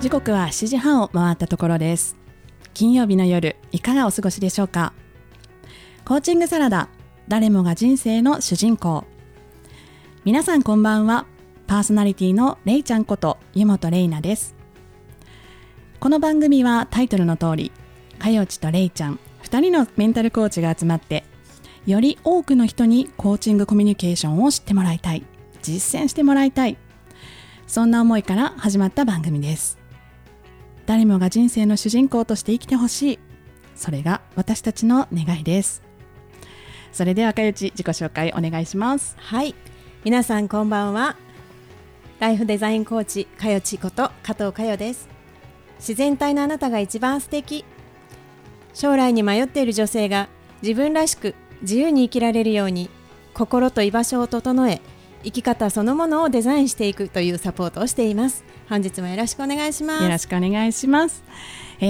時刻は7時半を回ったところです。金曜日の夜、いかがお過ごしでしょうか。コーチングサラダ、誰もが人生の主人公。皆さんこんばんは。パーソナリティのれいちゃんこと湯本れいなです。この番組はタイトルの通り、かよちとれいちゃん2人のメンタルコーチが集まって、より多くの人にコーチングコミュニケーションを知ってもらいたい、実践してもらいたい、そんな思いから始まった番組です。誰もが人生の主人公として生きてほしい。それが私たちの願いです。それではかよち、自己紹介お願いします。はい。皆さんこんばんは。ライフデザインコーチかよちこと加藤かよです。自然体のあなたが一番素敵。将来に迷っている女性が自分らしく自由に生きられるように、心と居場所を整え、生き方そのものをデザインしていくというサポートをしています。本日もよろしくお願いします。よろしくお願いします、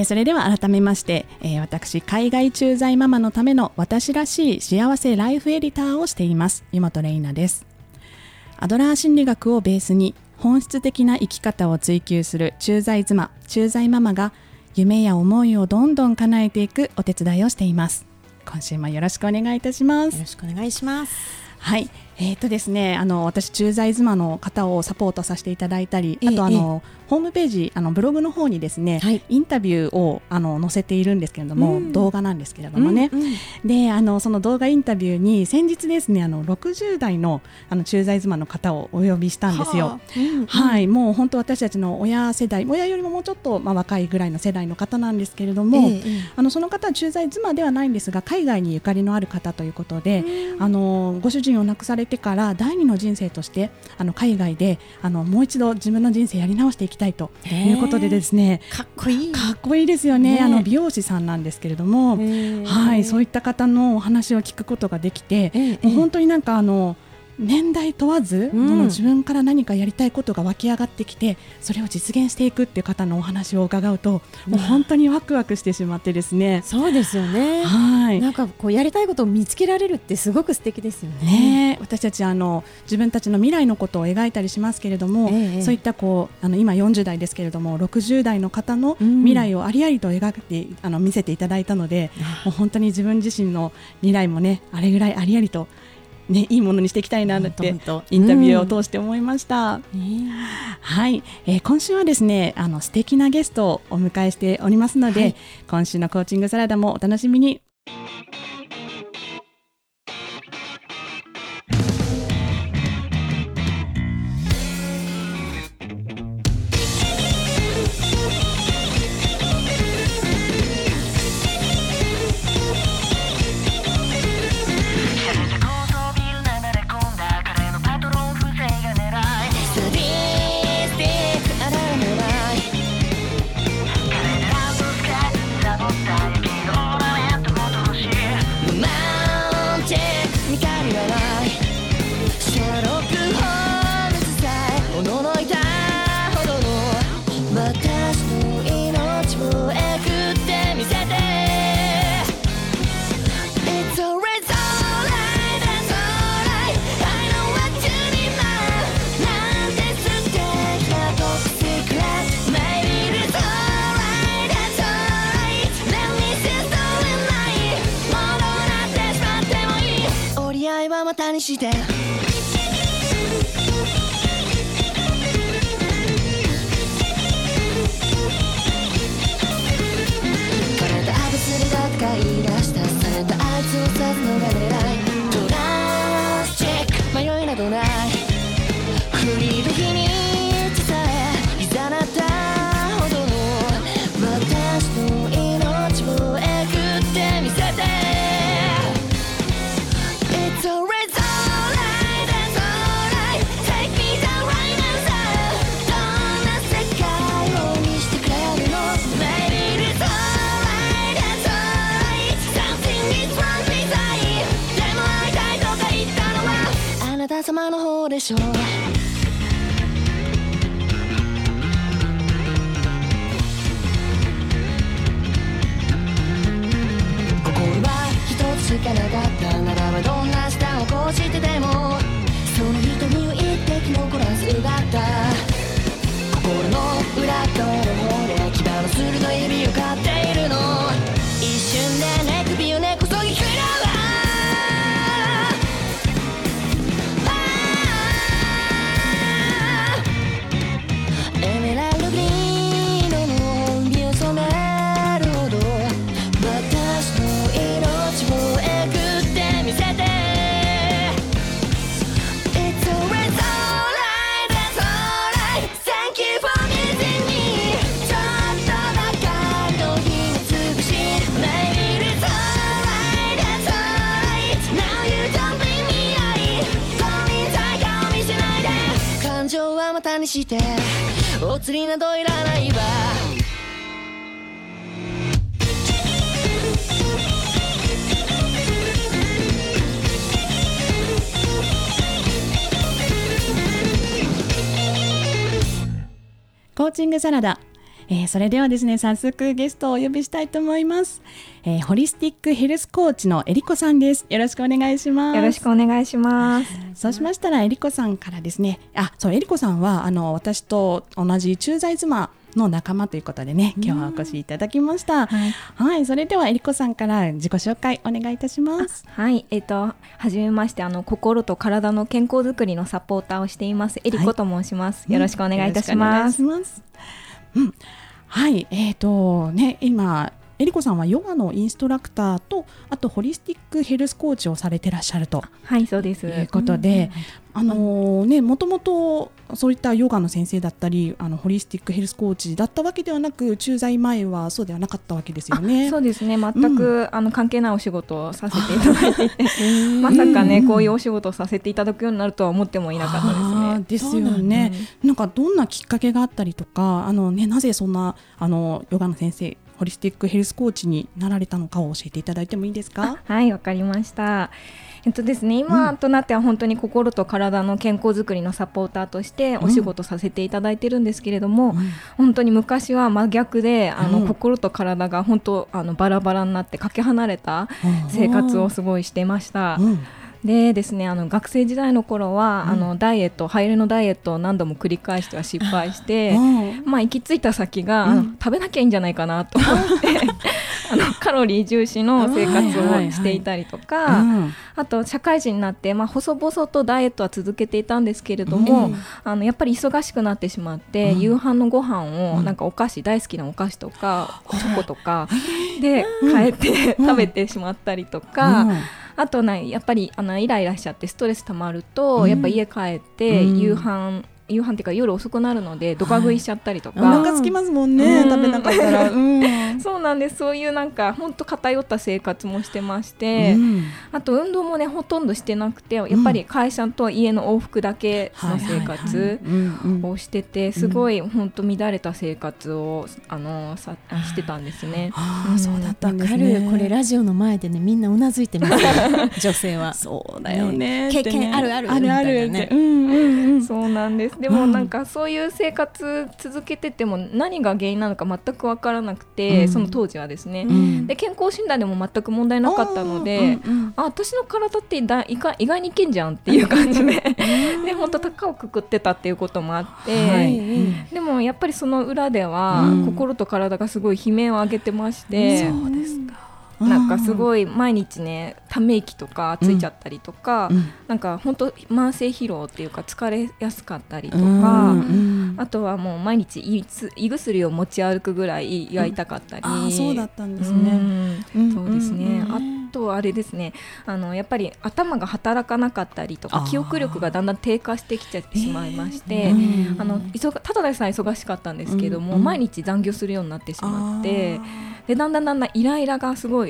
それでは改めまして、私、海外駐在ママのための私らしい幸せライフエディターをしています湯本玲奈です。アドラー心理学をベースに本質的な生き方を追求する駐在妻、駐在ママが夢や思いをどんどん叶えていくお手伝いをしています。今週もよろしくお願いいたします。よろしくお願いします。はい、ですね、私、駐在妻の方をサポートさせていただいたり、あとホームページ、ブログの方にですね、はい、インタビューを載せているんですけれども、動画なんですけれどもね、でその動画インタビューに先日ですね、60代の、駐在妻の方をお呼びしたんですよ。はい、もう本当私たちの親世代、親よりももうちょっと、若いぐらいの世代の方なんですけれども、その方は駐在妻ではないんですが、海外にゆかりのある方ということで、ご主人を亡くされてから第二の人生として海外でもう一度自分の人生やり直していきたいということでですね、かっこいい、かっこいいですよね。美容師さんなんですけれども、はい、そういった方のお話を聞くことができて、もう本当になんか年代問わず、自分から何かやりたいことが湧き上がってきて、それを実現していくっていう方のお話を伺うと、もう本当にワクワクしてしまってですね。そうですよね。はい。なんかこうやりたいことを見つけられるってすごく素敵ですよね。私たち自分たちの未来のことを描いたりしますけれども、そういったこう今40代ですけれども、60代の方の未来をありありと描いて見せていただいたので、もう本当に自分自身の未来もね、あれぐらいありありとね、いいものにしていきたいなってインタビューを通して思いました、はい、今週はですね、素敵なゲストをお迎えしておりますので、はい、今週のコーチングサラダもお楽しみに。様の方でしょう。心は一つしかなかったならば、どんな舌を越してでもその人に一滴残らず奪った。心の裏っ側の方で牙の鋭い指を飼っているの。一瞬でね、首をねこそぎ食らう。してお釣りなどいらないわ。コーチングサラダ、それではですね、早速ゲストをお呼びしたいと思います。ホリスティックヘルスコーチのErikoさんです。よろしくお願いします。よろしくお願いします。そうしましたらErikoさんからですね、Erikoさんは私と同じ駐在妻の仲間ということでね、今日はお越しいただきました。はい、それではErikoさんから自己紹介お願いいたします。はい、はじめまして、心と体の健康づくりのサポーターをしていますErikoと申します。よろしくお願いいたします。よろしくお願いします。うん、はい、今Erikoさんはヨガのインストラクターと、あとホリスティックヘルスコーチをされてらっしゃると、はい、そうです。ということで、もともとそういったヨガの先生だったり、ホリスティックヘルスコーチだったわけではなく、駐在前はそうではなかったわけですよね。そうですね、全く、関係ないお仕事をさせていただいていてまさかね、こういうお仕事をさせていただくようになるとは思ってもいなかったですね。ですよね。なんかどんなきっかけがあったりとか、なぜそんなヨガの先生、ホリスティックヘルスコーチになられたのかを教えていただいてもいいですか？はい、わかりました。ですね、今となっては本当に心と体の健康づくりのサポーターとしてお仕事させていただいてるんですけれども、本当に昔は真逆で、心と体が本当バラバラになってかけ離れた生活をすごいしてました。でですね、学生時代の頃は、ダイエット、入れのダイエットを何度も繰り返しては失敗して、行き着いた先が、食べなきゃいいんじゃないかなと思ってカロリー重視の生活をしていたりとか、あと社会人になって、細々とダイエットは続けていたんですけれども、やっぱり忙しくなってしまって、夕飯のご飯をなんかお菓子、大好きなお菓子とかチョコとかで変えて食べてしまったりとか、あとね、やっぱりイライラしちゃってストレス溜まると、やっぱ家帰って夕飯っていうか夜遅くなるのでドカ食いしちゃったりとか、お腹すきますもんね、食べなかったらそうなんです。そういうなんか本当偏った生活もしてまして、あと運動もねほとんどしてなくて、やっぱり会社と家の往復だけの生活をしてて、すごい本当乱れた生活をしてたんですね。そうだったんですね。これラジオの前でね、みんなうなずいてます女性は。そうだよね。経験あるあるあるあるね。そうなんです。でもなんかそういう生活続けてても何が原因なのか全く分からなくて、その当時はですね、で健康診断でも全く問題なかったので、私の体って意外にいけんじゃんっていう感じでで本当高をくくってたっていうこともあって、でもやっぱりその裏では心と体がすごい悲鳴を上げてまして、そうですか。なんかすごい毎日ね、ため息とかついちゃったりとか、なんか本当慢性疲労っていうか疲れやすかったりとか、あとはもう毎日胃薬を持ち歩くぐらい胃が痛かったり、そうだったんですね。そうですね。あとはあれですね、やっぱり頭が働かなかったりとか、記憶力がだんだん低下してきちゃってしまいまして、ただでさえ忙しかったんですけども、毎日残業するようになってしまって。でだんだんイライラがすご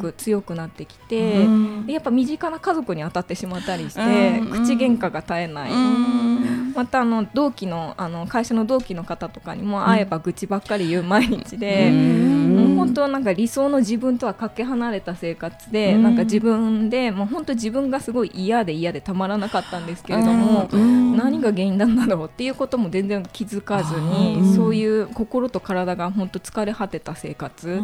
く強くなってきて、でやっぱ身近な家族に当たってしまったりして、口喧嘩が絶えない、また同期の、会社の同期の方とかにも会えば愚痴ばっかり言う毎日で、もう本当なんか理想の自分とはかけ離れた生活で、なんか自分でもう本当自分がすごい嫌でたまらなかったんですけれども、何が原因なんだろうっていうことも全然気づかずに、そういう心と体が本当疲れ果てた生活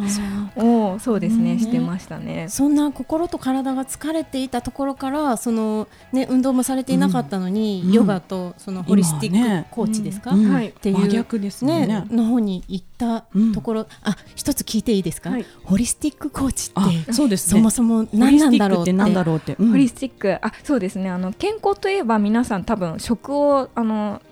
をそうですね、してましたね。そんな心と体が疲れていたところからその、ね、運動もされていなかったのに、ヨガとそのホリスティックコーチですか、っていう真逆ですね、の方に行ったところ、あ、一つ聞いていいですか、ホリスティックコーチって そもそも何なんだろうって、ホリスティック、あ、そうですね、健康といえば皆さん多分食を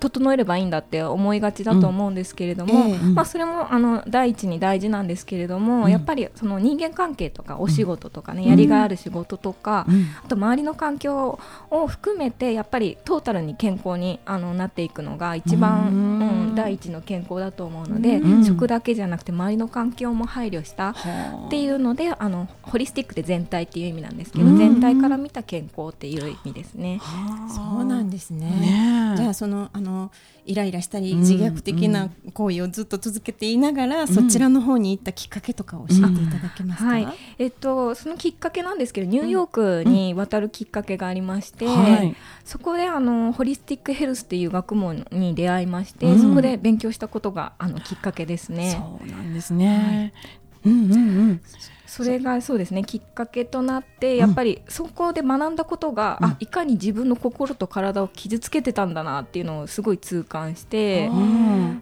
整えればいいんだって思いがちだと思うんですけれども、それも第一に大事なんですけれども、やっぱりその人間関係とかお仕事とかね、やりがいある仕事とか、あと周りの環境を含めてやっぱりトータルに健康になっていくのが一番、第一の健康だと思うので、食だけじゃなくて周りの環境も配慮したっていうので、ホリスティックで全体っていう意味なんですけど、全体から見た健康っていう意味ですね。そうなんです ね。じゃあそのイライラしたり自虐的な行為をずっと続けていながら、そちらの方に行ったきっかけとかを教えていただけますか。そのきっかけなんですけど、ニューヨークに渡るきっかけがありまして、そこでホリスティックヘルスっていう学問に出会いまして、そこで勉強したことがきっかけですね。そうなんですね、それがそうですね、きっかけとなって、やっぱりそこで学んだことが、あ、いかに自分の心と体を傷つけてたんだなっていうのをすごい痛感して、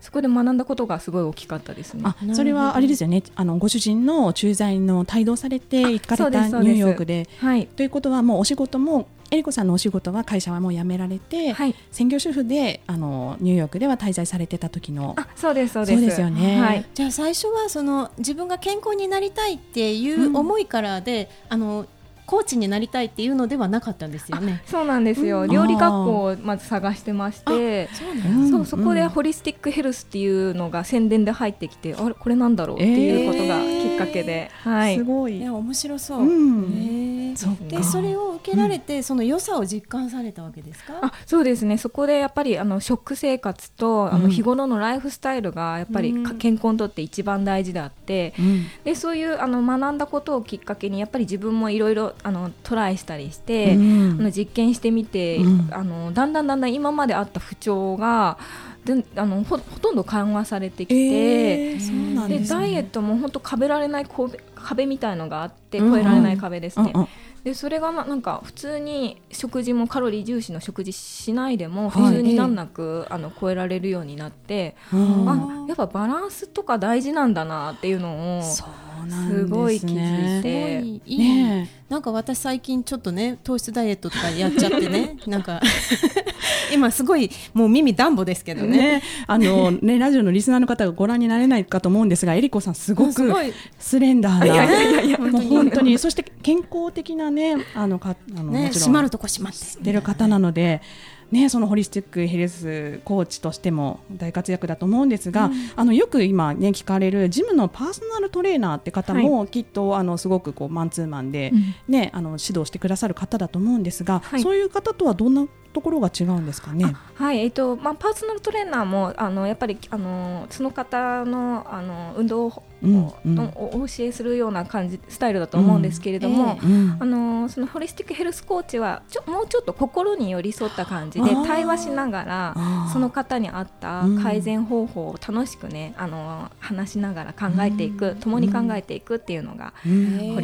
そこで学んだことがすごい大きかったですね。あ、それはあれですよね、ご主人の駐在の帯同されて行かれたニューヨーク で、はい、ということはもうお仕事もエリコさんのお仕事は会社はもう辞められて、専業主婦でニューヨークでは滞在されてた時の、あ、そうですそうですよね、じゃあ最初はその自分が健康になりたいっていう思いからで、コーチになりたいっていうのではなかったんですよね。そうなんですよ、料理学校をまず探してまして、そこでホリスティックヘルスっていうのが宣伝で入ってきて、あれ、これなんだろうっていうことがきっかけで、すごい、いや、面白そう、でそれを受けられて、その良さを実感されたわけですか。あ、そうですね、そこでやっぱり食生活と日頃のライフスタイルがやっぱり健康にとって一番大事であって、でそういう学んだことをきっかけにやっぱり自分もいろいろトライしたりして、実験してみて、だんだん今まであった不調がでほとんど緩和されてきて、そうなんですね、でダイエットも本当壁られない壁みたいのがあって越えられない壁ですね、でそれがなんか普通に食事もカロリー重視の食事しないでも普通に難なく超えられるようになって、やっぱバランスとか大事なんだなっていうのをすごい気づいて、なんか私最近ちょっとね糖質ダイエットとかやっちゃってねなんか今すごいもう耳暖房ですけど ね、ラジオのリスナーの方がご覧になれないかと思うんですが、エリコさんすごくスレンダーな、本当にそして健康的なね、閉まるとこ閉まって出る方なので、そのホリスティックヘルスコーチとしても大活躍だと思うんですが、よく今、ね、聞かれるジムのパーソナルトレーナーって方もきっとすごくこうマンツーマンで、指導してくださる方だと思うんですが、そういう方とはどんなところが違うんですかね。パーソナルトレーナーもやっぱりその方の、運動をお教えするような感じスタイルだと思うんですけれども、そのホリスティックヘルスコーチはもうちょっと心に寄り添った感じで対話しながらその方に合った改善方法を楽しくね、話しながら考えていく、共に考えていくっていうのがホリ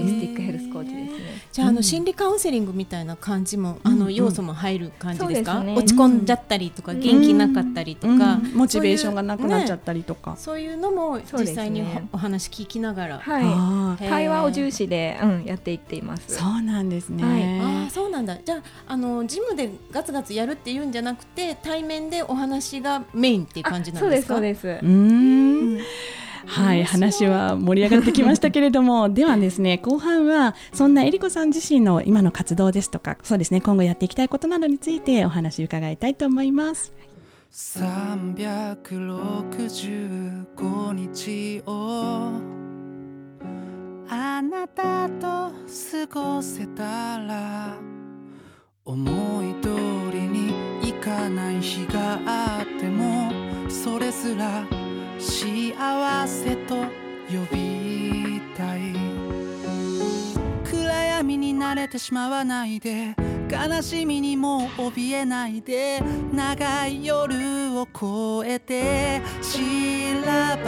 スティックヘルスコーチですね。じゃあ心理カウンセリングみたいな感じも要素も入る感じですか。落ち込んじゃったりとか元気なかったりとかモチベーションがなくなっちゃったりとか、そういうのも実際にお話聞きながら、対話を重視で、やっていっています。そうなんですね、あ、そうなんだ。じゃあ、ジムでガツガツやるっていうんじゃなくて対面でお話がメインっていう感じなんですか。そうです話は盛り上がってきましたけれどもではですね、後半はそんなエリコさん自身の今の活動ですとか、そうですね、今後やっていきたいことなどについてお話伺いたいと思います。365日をあなたと過ごせたら、思い通りにいかない日があるが幸せと呼びたい。暗闇に慣れてしまわないで、悲しみにも怯えないで、長い夜を越えて散らばっ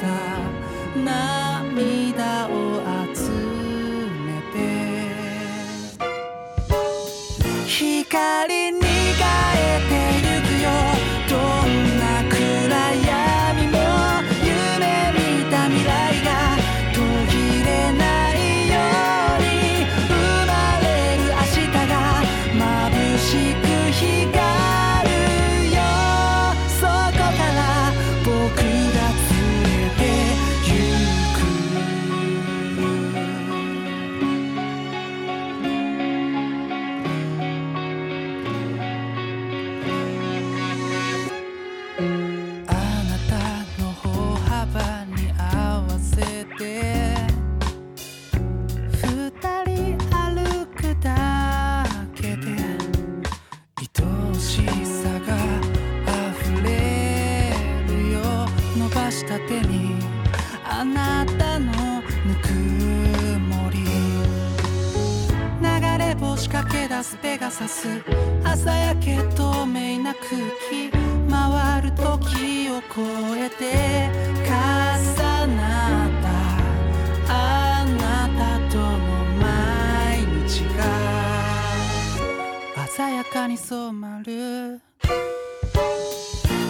た涙を集めて光にペガサス、朝焼け透明な空気、回る時を超えて重なったあなたとの毎日が鮮やかに染まる。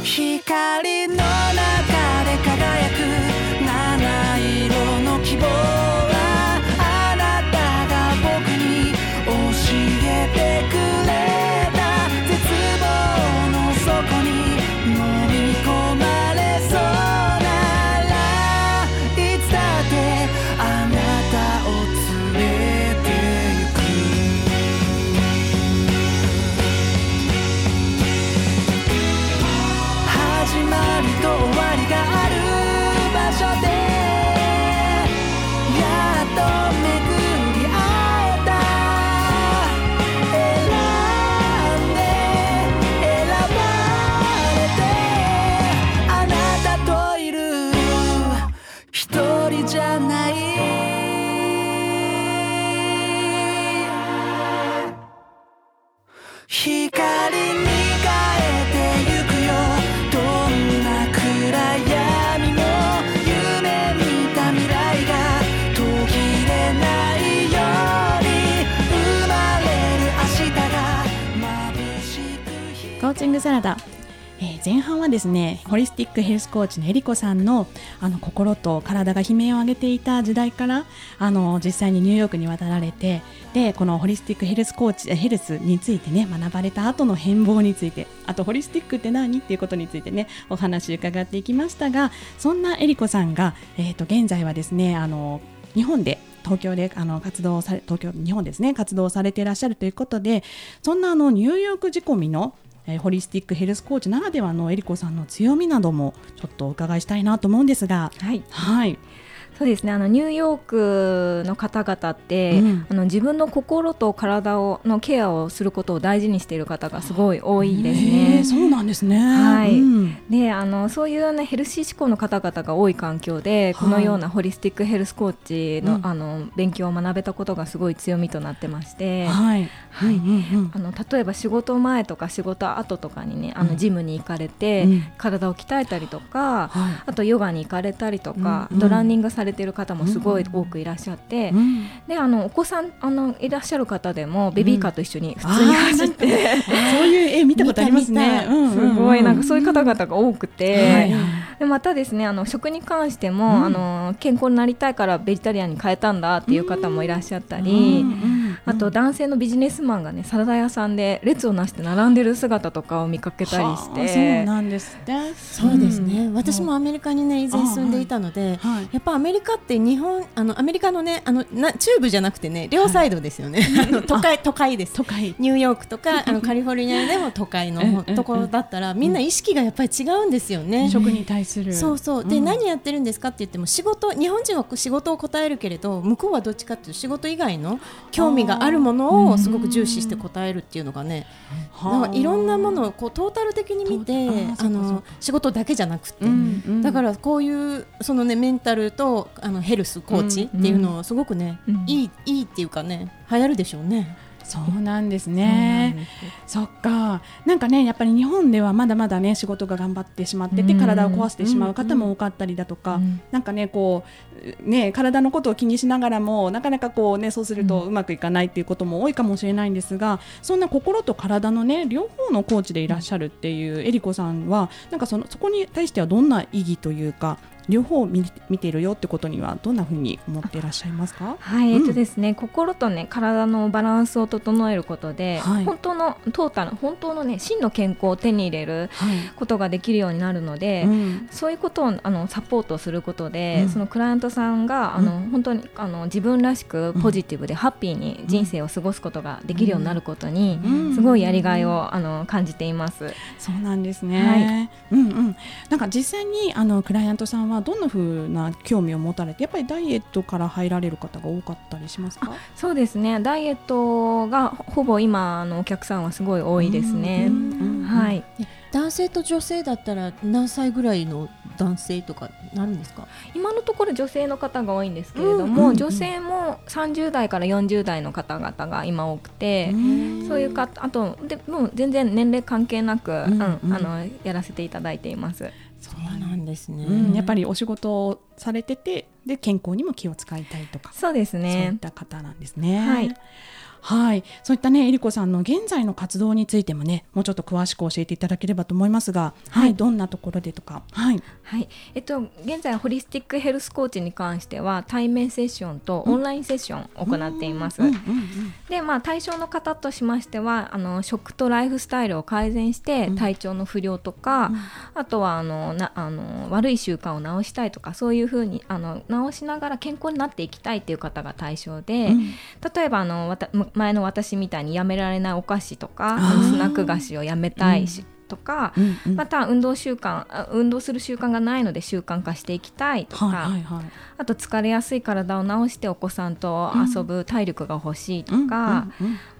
光の中で輝く七色の希望、コーチングサラダ、前半はですね、ホリスティックヘルスコーチのErikoさんの、心と体が悲鳴を上げていた時代から実際にニューヨークに渡られて、でこのホリスティックヘルスコーチ、ヘルスについてね学ばれた後の変貌について、あとホリスティックって何っていうことについてねお話伺っていきましたが、そんなErikoさんが、現在はですね日本で東京で活動され、東京日本ですね活動されていらっしゃるということで、そんなニューヨーク仕込みのホリスティックヘルスコーチならではのErikoさんの強みなどもちょっとお伺いしたいなと思うんですが、はい、はい、そうですね、ニューヨークの方々って、自分の心と体をのケアをすることを大事にしている方がすごい多いですね。そうなんですね、はい、でそういう、ね、ヘルシー志向の方々が多い環境で、このようなホリスティックヘルスコーチの、勉強を学べたことがすごい強みとなってまして、はいはい、例えば仕事前とか仕事後とかにねジムに行かれて、体を鍛えたりとか、あとヨガに行かれたりとか、あとランニングされてる方もすごい多くいらっしゃって、でお子さんいらっしゃる方でもベビーカーと一緒に普通に走って、そういう絵見たことありますね。すごいなんかそういう方々が多くて、でまたですね食に関しても、健康になりたいからベジタリアンに変えたんだっていう方もいらっしゃったり、あと男性のビジネスマンがねサラダ屋さんで列をなして並んでる姿とかを見かけたりして。そうなんですね。そうですね、私もアメリカにね以前住んでいたので、やっぱアメリカって日本アメリカのね中部じゃなくてね両サイドですよね、都会です。ニューヨークとかカリフォルニアでも都会のところだったらみんな意識がやっぱり違うんですよね、食に対する。そうそう、で何やってるんですかって言っても仕事、日本人は仕事を答えるけれど、向こうはどっちかっていうと仕事以外の興味ががあるものをすごく重視して答えるっていうのがね、なんかいろんなものをこうトータル的に見て、仕事だけじゃなくて、うんうん、だからこういうその、ね、メンタルとヘルスコーチっていうのをすごくね、うんうん、いいっていうかね、流行るでしょうね。そうなんですね。そっか。なんかね、やっぱり日本ではまだまだね、仕事が頑張ってしまってて、体を壊してしまう方も多かったりだとか、なんかね、こうね、体のことを気にしながらもなかなかこうね、そうするとうまくいかないっていうことも多いかもしれないんですが、そんな心と体のね、両方のコーチでいらっしゃるっていうエリコさんは、なんかそこに対してはどんな意義というか、両方を 見ているよってことにはどんなふうに思っていらっしゃいますか？はい、ですね、心と、ね、体のバランスを整えることで、はい、本当のトータル、本当の、ね、真の健康を手に入れることができるようになるので、はい、そういうことをサポートすることで、そのクライアントさんが本当に自分らしくポジティブでハッピーに人生を過ごすことができるようになることに、すごいやりがいを感じています。そうなんですね、はい、なんか実際にクライアントさんはどんな風な興味を持たれて、やっぱりダイエットから入られる方が多かったりしますか？そうですね、ダイエットがほぼ今お客さんはすごい多いですね。はい、男性と女性だったら何歳ぐらいの男性とかなんですか？今のところ女性の方が多いんですけれども、女性も30代から40代の方々が今多くて、そういう方、あとでもう全然年齢関係なく、やらせていただいています。そうなんですね、やっぱりお仕事をされてて、で健康にも気を使いたいとか、そうですね、そういった方なんですね。はい、はい、そういったね、えりこさんの現在の活動についてもね、もうちょっと詳しく教えていただければと思いますが、はい、はい、どんなところでとか、はい、はい、現在ホリスティックヘルスコーチに関しては対面セッションとオンラインセッションを行っています。で、まあ、対象の方としましては、食とライフスタイルを改善して体調の不良とか、あとは悪い習慣を直したいとか、そういうふうに直しながら健康になっていきたいという方が対象で、例えば前の私みたいにやめられないお菓子とかスナック菓子をやめたいし、とか、また運動する習慣がないので習慣化していきたいとか、はいはいはい、あと疲れやすい体を治してお子さんと遊ぶ体力が欲しいとか、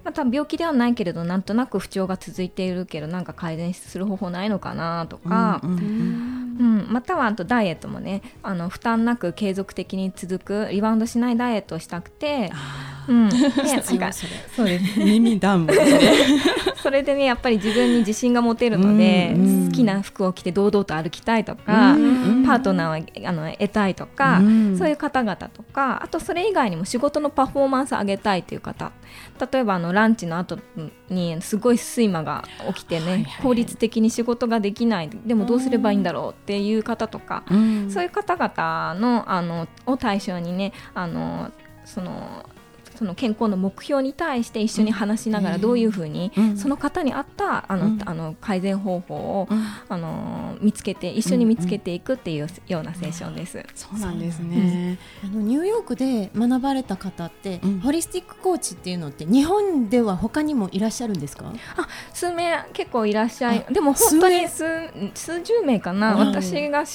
また病気ではないけれどなんとなく不調が続いているけど、なんか改善する方法ないのかなとか、またはあとダイエットもね、負担なく継続的に続くリバウンドしないダイエットをしたくて、耳ダウンもねそれでね、やっぱり自分に自信が持てるので、好きな服を着て堂々と歩きたいとか、パートナーを得たいとか、そういう方々とか、あとそれ以外にも仕事のパフォーマンスを上げたいという方、例えばランチの後にすごい睡魔が起きてね、効率的に仕事ができない、でもどうすればいいんだろうっていう方とか、そういう方々のを対象にね、その健康の目標に対して一緒に話しながら、どういうふうにその方に合った改善方法を一緒に見つけていくっていうようなセッションです。そうなんですね。ニューヨークで学ばれた方って、ホリスティックコーチっていうのって日本では他にもいらっしゃるんですか？あ、数名結構いらっしゃい、でも本当に数十名かな、私が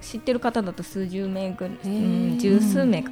知ってる方だと数十名ぐらい、十数名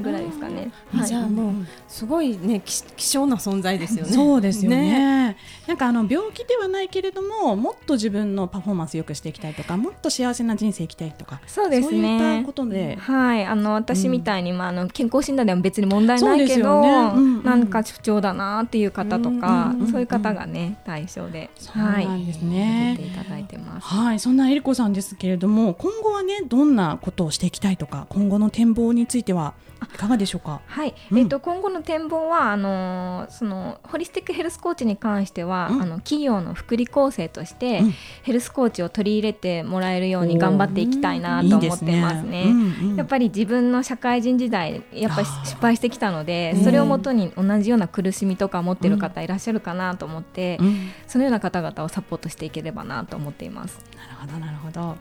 ぐらいですかね。じゃあもうすごいね、希少な存在ですよね。そうですよね。なんか病気ではないけれども、もっと自分のパフォーマンス良くしていきたいとか、もっと幸せな人生生きたいとか、そうですね。そういったことで、はい、私みたいに、健康診断でも別に問題ないけど、なんか不調だなっていう方とか、そういう方がね対象で、そうなんですね。出ていただいてます。はい、そんなえりこさんですけれども、今後はね、どんなことをしていきたいとか、今後の展望についてはいかがでしょうか？はい、今後の展望はそのホリスティックヘルスコーチに関しては、企業の福利厚生として、ヘルスコーチを取り入れてもらえるように頑張っていきたいなと思ってますね。やっぱり自分の社会人時代、やっぱり失敗してきたので、それをもとに同じような苦しみとか持ってる方いらっしゃるかなと思って、そのような方々をサポートしていければなと思っています。なるほど、なるほど。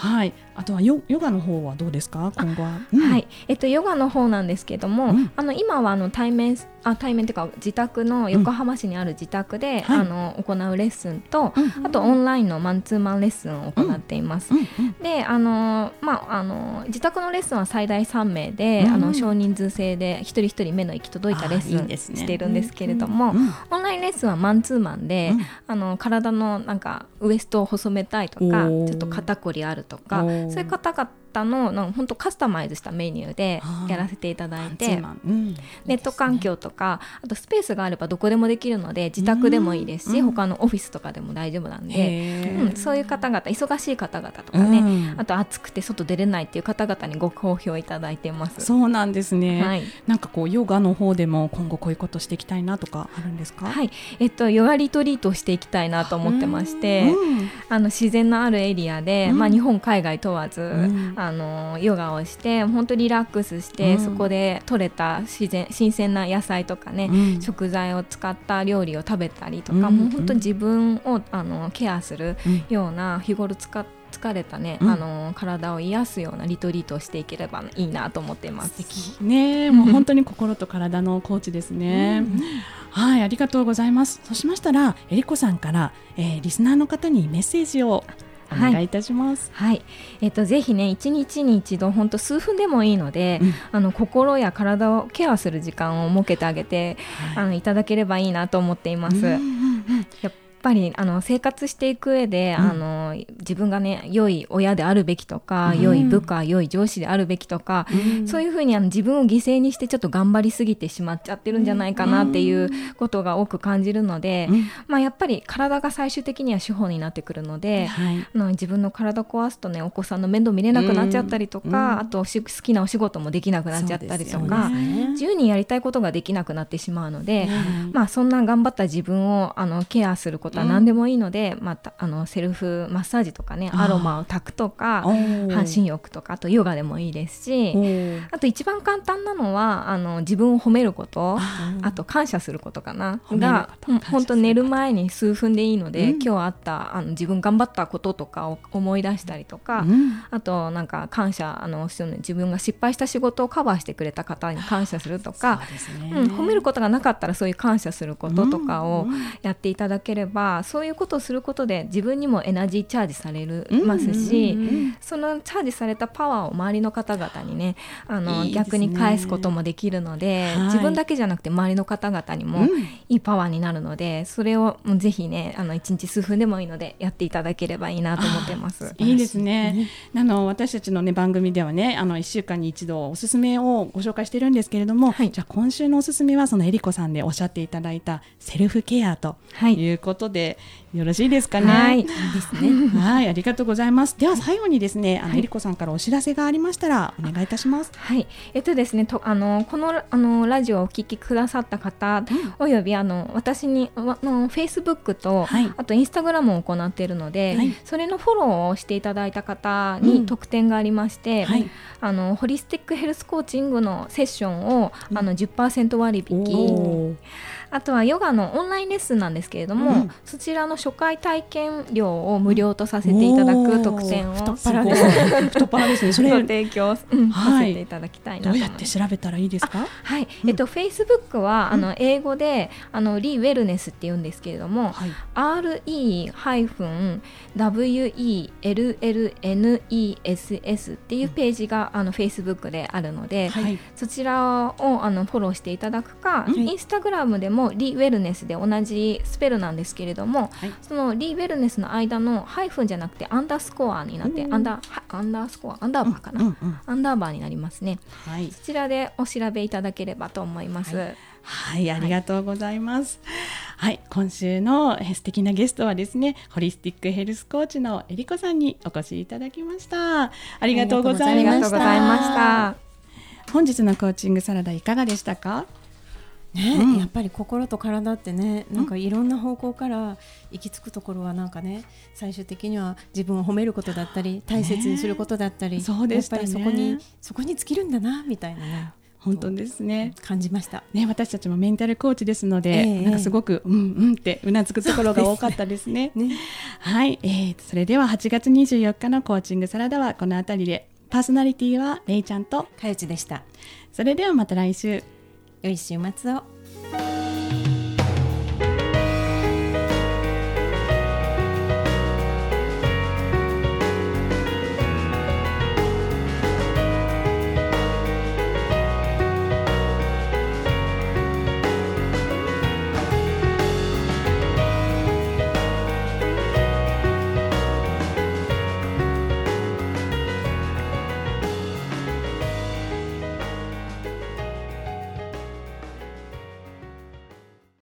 はい、あとは ヨガの方はどうですか今後は、うんはいヨガの方なんですけども、うん、今は対面というか自宅の横浜市にある自宅で、うんはい、行うレッスンと、うん、あとオンラインのマンツーマンレッスンを行っています、うんうん、で自宅のレッスンは最大3名で、うん、少人数制で一人一人目の行き届いたレッスンしているんですけれども、うんうん、オンラインレッスンはマンツーマンで、うん、体のなんかウエストを細めたいとかちょっと肩こりあるとかそういう方々の本当カスタマイズしたメニューでやらせていただいて、うん、ネット環境とかあとスペースがあればどこでもできるので自宅でもいいですし、うん、他のオフィスとかでも大丈夫なんで、うん、そういう方々忙しい方々とかね、うん、あと暑くて外出れないっていう方々にご好評いただいてます。そうなんですね、はい、なんかこうヨガの方でも今後こういうことしていきたいなとかあるんですか？はい、ヨガリトリートをしていきたいなと思ってまして、うん、自然のあるエリアで、うん日本海外問わず、うんヨガをして本当にリラックスして、うん、そこで採れた新鮮な野菜とかね、うん、食材を使った料理を食べたりとか、うん、もう本当に自分をケアするような日頃疲れたね、うん、体を癒すようなリトリートをしていければいいなと思っています。素敵ね、もう本当に心と体のコーチですね、うん、はい、ありがとうございます。そうしましたらえりこさんから、リスナーの方にメッセージをお願いいたします。はいはいぜひね1日に一度本当数分でもいいので、うん、心や体をケアする時間を設けてあげて、はい、いただければいいなと思っています。うんうんうん、やっぱり生活していく上で、うん、自分がね良い親であるべきとか、うん、良い部下良い上司であるべきとか、うん、そういうふうに自分を犠牲にしてちょっと頑張りすぎてしまっちゃってるんじゃないかなっていうことが多く感じるので、うんやっぱり体が最終的には資本になってくるので、うん、自分の体を壊すとねお子さんの面倒見れなくなっちゃったりとか、うん、あと好きなお仕事もできなくなっちゃったりとか、ね、自由にやりたいことができなくなってしまうので、うんそんな頑張った自分をケアすること何でもいいので、セルフマッサージとかねアロマを炊くとか半身浴とかあとヨガでもいいですしあと一番簡単なのは自分を褒めることあと感謝することかなが本当寝る前に数分でいいので、うん、今日あった自分頑張ったこととかを思い出したりとか、うん、あとなんか感謝自分が失敗した仕事をカバーしてくれた方に感謝するとかう、ねうん、褒めることがなかったらそういう感謝することとかをやっていただければそういうことをすることで自分にもエナジーチャージされますし、うんうんうん、そのチャージされたパワーを周りの方々にね、逆に返すこともできるので、はい、自分だけじゃなくて周りの方々にもいいパワーになるので、うん、それをぜひね1日数分でもいいのでやっていただければいいなと思ってます。いいですね、私たちの、ね、番組ではね1週間に一度おすすめをご紹介してるんですけれども、はい、じゃあ今週のおすすめはそのえりこさんでおっしゃっていただいたセルフケアということでよろしいですかね。はい、いいですね。はい、ありがとうございます。では最後にですね、えりこさんからお知らせがありましたらお願いいたします。はい、ですね、このラジオをお聞きくださった方および私にFacebook と、はい、あと Instagram を行っているので、はい、それのフォローをしていただいた方に特典がありまして、うんはい、ホリスティックヘルスコーチングのセッションを10% 割引。あとはヨガのオンラインレッスンなんですけれども、うん、そちらの初回体験料を無料とさせていただく特典を太っ腹ですねそれを提供、うんはい、させていただきたいなと思います。どうやって調べたらいいですか？はい、Facebook は英語でRE-WELLNESS っていうんですけれども、はい、RE-WELLNESS っていうページがFacebook であるので、はい、そちらをフォローしていただくか、はい、Instagram でもリーウェルネスで同じスペルなんですけれども、はい、そのリーウェルネスの間のハイフンじゃなくてアンダースコアになってアンダーバーかな、アンダーバーになりますね、はい、そちらでお調べいただければと思います。はい、はい、ありがとうございます、はいはい、今週の素敵なゲストはですねホリスティックヘルスコーチのえりこさんにお越しいただきました。ありがとうございました。本日のコーチングサラダいかがでしたか？ねうん、やっぱり心と体ってねなんかいろんな方向から行き着くところはなんかね最終的には自分を褒めることだったり大切にすることだったり、ね、やっぱりそこに尽きるんだなみたいなね本当ですね、感じました、ね、私たちもメンタルコーチですので、なんかすごくうんうんってうなずくところが多かったです ねはい、それでは8月24日のコーチングサラダはこのあたりで、パーソナリティはれいちゃんとかよちでした。それではまた来週、良い週末を。